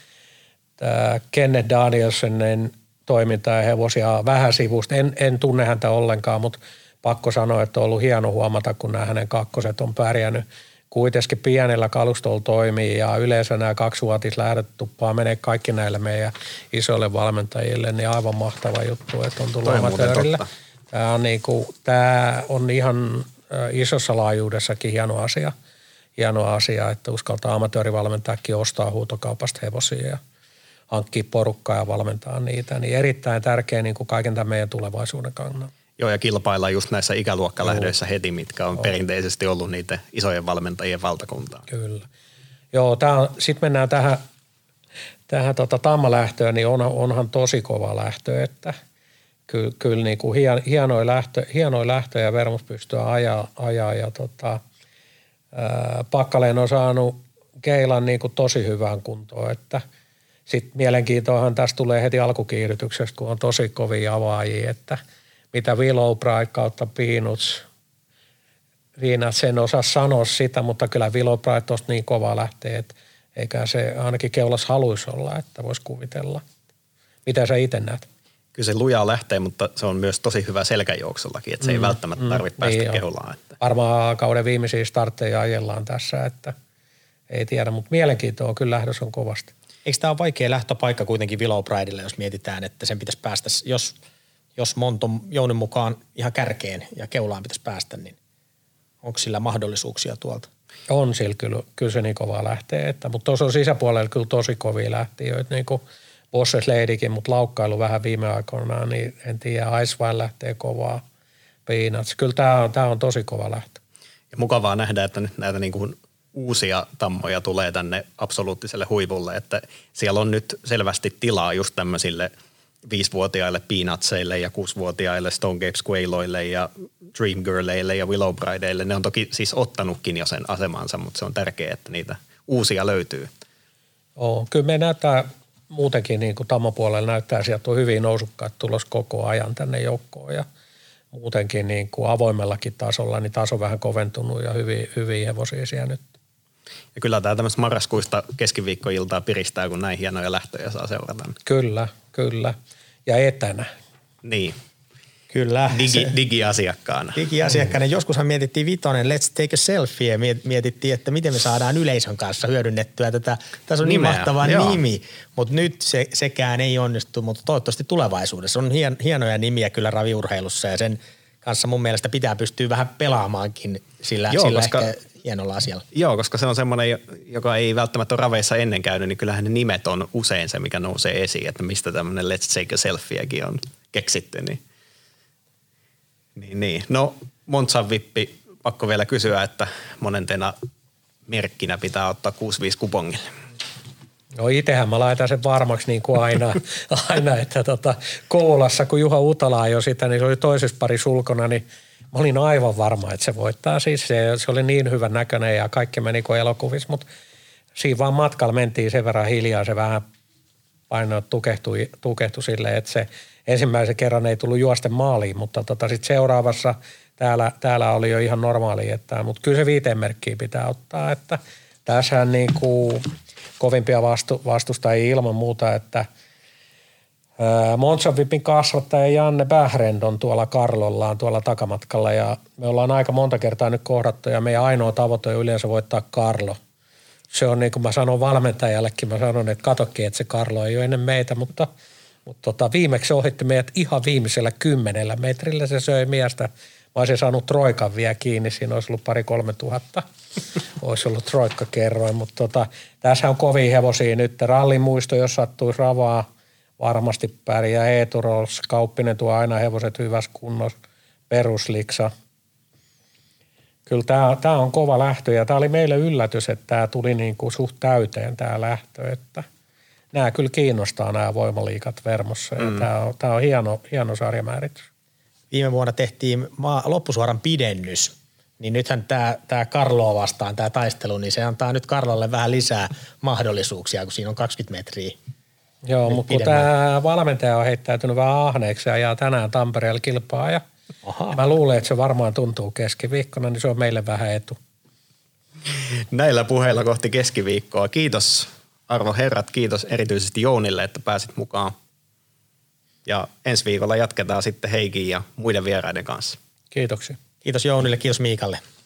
tämä Kenneth Danielsenin toiminta ja hevosia vähän sivusta. En tunne häntä ollenkaan, mutta pakko sanoa, että on ollut hieno huomata, kun nämä hänen kakkoset on pärjännyt. Kuitenkin pienellä kalustolla toimii ja yleensä nämä 2-vuotislähdöt tuppaa menee kaikki näille meidän isoille valmentajille, niin aivan mahtava juttu, että on tullut amatöörille. Tämä on, tämä on ihan isossa laajuudessakin hieno asia, että uskaltaa amatöörivalmentajakin ostaa huutokaupasta hevosia ja hankkia porukkaa ja valmentaa niitä. Niin erittäin tärkeä kaiken tämän meidän tulevaisuuden kannalta. Joo, ja kilpaillaan just näissä ikäluokkalähdöissä heti, mitkä on perinteisesti ollut niitä isojen valmentajien valtakuntaa. Kyllä. Joo, sitten mennään tähän tammalähtöön, niin onhan tosi kova lähtö, että kyllä hienoja lähtöjä Vermus pystyy ajaa ja Pakkaleen on saanut Keilan tosi hyvään kuntoon, että sitten mielenkiintoahan tässä tulee heti alkukiihdytyksestä, kun on tosi kovia avaajia, että mitä Willow Pride kautta Peanuts, en osaa sanoa sitä, mutta kyllä Willow Pride tuosta niin kovaa lähtee, että eikä se ainakin keulas haluaisi olla, että voisi kuvitella. Mitä sä itse näet? Kyllä se lujaa lähtee, mutta se on myös tosi hyvä selkäjouksellakin, että se ei välttämättä tarvitse päästä niin kehulaan. Että. Varmaan kauden viimeisiä startteja ajellaan tässä, että ei tiedä, mutta mielenkiintoa kyllä lähdössä on kovasti. Eikö tämä ole vaikea lähtöpaikka kuitenkin Willow Pridelle, jos mietitään, että sen pitäisi päästä, jos Monton Jounin mukaan ihan kärkeen ja keulaan pitäisi päästä, niin onko sillä mahdollisuuksia tuolta? On sillä kyllä se niin kovaa lähtee, mutta tuossa on sisäpuolella kyllä tosi kovia lähtijöitä, niin kuin Bosses Leidikin, mutta laukkailu vähän viime aikoina, niin en tiedä, Ice Wine lähtee kovaa, Peanuts. Kyllä tämä on tosi kova lähtö. Ja mukavaa nähdä, että nyt näitä niin kuin uusia tammoja tulee tänne absoluuttiselle huipulle, että siellä on nyt selvästi tilaa just tämmöisille 5-vuotiaille Peanutseille ja 6-vuotiaille Stone Cape Squayloille ja Dream Girleille ja Willow Prideille. Ne on toki siis ottanutkin jo sen asemansa, mutta se on tärkeää, että niitä uusia löytyy. Joo, kyllä me näyttää muutenkin tammapuolella näyttää sieltä on hyvin nousukkaat tulos koko ajan tänne joukkoon ja muutenkin avoimellakin tasolla, niin taso on vähän koventunut ja hyviä hevosia siellä nyt. Ja kyllä tämä tämmöistä marraskuista keskiviikkoiltaa piristää, kun näin hienoja lähtöjä saa seurata. Kyllä. Ja etänä. Niin. Kyllä. Digiasiakkaana. Digiasiakkaana. Joskushan mietittiin vitonen Let's Take a Selfie. Mietittiin, että miten me saadaan yleisön kanssa hyödynnettyä tätä. Tässä on niin mahtava nimi, mutta nyt sekään ei onnistu, mutta toivottavasti tulevaisuudessa. On hienoja nimiä kyllä raviurheilussa ja sen kanssa mun mielestä pitää pystyä vähän pelaamaankin sillä koska ehkä hienolla asialla. Joo, koska se on semmoinen, joka ei välttämättä ole raveissa ennen käynyt, niin kyllähän ne nimet on usein se, mikä nousee esiin, että mistä tämmöinen Let's Take a Selfiekin on keksitty. Niin. No, Monsan Vippi, pakko vielä kysyä, että monentena merkkinä pitää ottaa 65 kupongille. No itsehän mä laitan sen varmaksi niin kuin aina että Koulassa, kun Juha Utalaa jo sitä, niin se oli toisessa parissa ulkona, niin mä olin aivan varma, että se voittaa. Siis se oli niin hyvän näköinen ja kaikki meni kuin elokuvissa, mutta siinä vaan matkalla mentiin sen verran hiljaa. Se vähän painoi, tukehtui silleen, että se ensimmäisen kerran ei tullut juosten maaliin, mutta sitten seuraavassa täällä oli jo ihan normaali, mutta kyllä se 5 merkkiä pitää ottaa, että tässähän niin kuin kovimpia vastustajia ilman muuta, että Monsan Vipin kasvattaja Janne Bährend on tuolla Karlollaan tuolla takamatkalla ja me ollaan aika monta kertaa nyt kohdattu ja meidän ainoa tavoite on yleensä voittaa Karlo. Se on niin kuin mä sanon valmentajallekin, mä sanon, että katsokin, että se Karlo ei ole ennen meitä, mutta viimeksi se ohitti meidät ihan viimeisellä 10 metrillä, se söi miestä. Mä olisin saanut troikan vielä kiinni, siinä olisi ollut 2-3 tuhatta. Olisi ollut troikkakerroin, mutta tässä on kovia hevosia nyt. Rallin muisto, jos sattuisi ravaa, varmasti pärjää. Eetu Rolls, Kauppinen tuo aina hevoset hyvässä kunnossa, Perusliksa. Kyllä tämä on kova lähtö ja tämä oli meille yllätys, että tämä tuli niin kuin suht täyteen tämä lähtö. Että nämä kyllä kiinnostaa nämä voimaliikat Vermossa ja tämä on hieno sarjamääritys. Viime vuonna tehtiin loppusuoran pidennys, niin nythän tämä Karloa vastaan, tämä taistelu, niin se antaa nyt Karlolle vähän lisää mahdollisuuksia, kun siinä on 20 metriä. Joo, mutta kun tämä valmentaja on heittäytynyt vähän ahneeksi ja ajaa tänään Tampereella kilpaa ja mä luulen, että se varmaan tuntuu keskiviikkona, niin se on meille vähän etu. Näillä puheilla kohti keskiviikkoa. Kiitos arvon herrat, kiitos erityisesti Jounille, että pääsit mukaan. Ja ensi viikolla jatketaan sitten Heikin ja muiden vieraiden kanssa. Kiitoksia. Kiitos Jounille, kiitos Miikalle.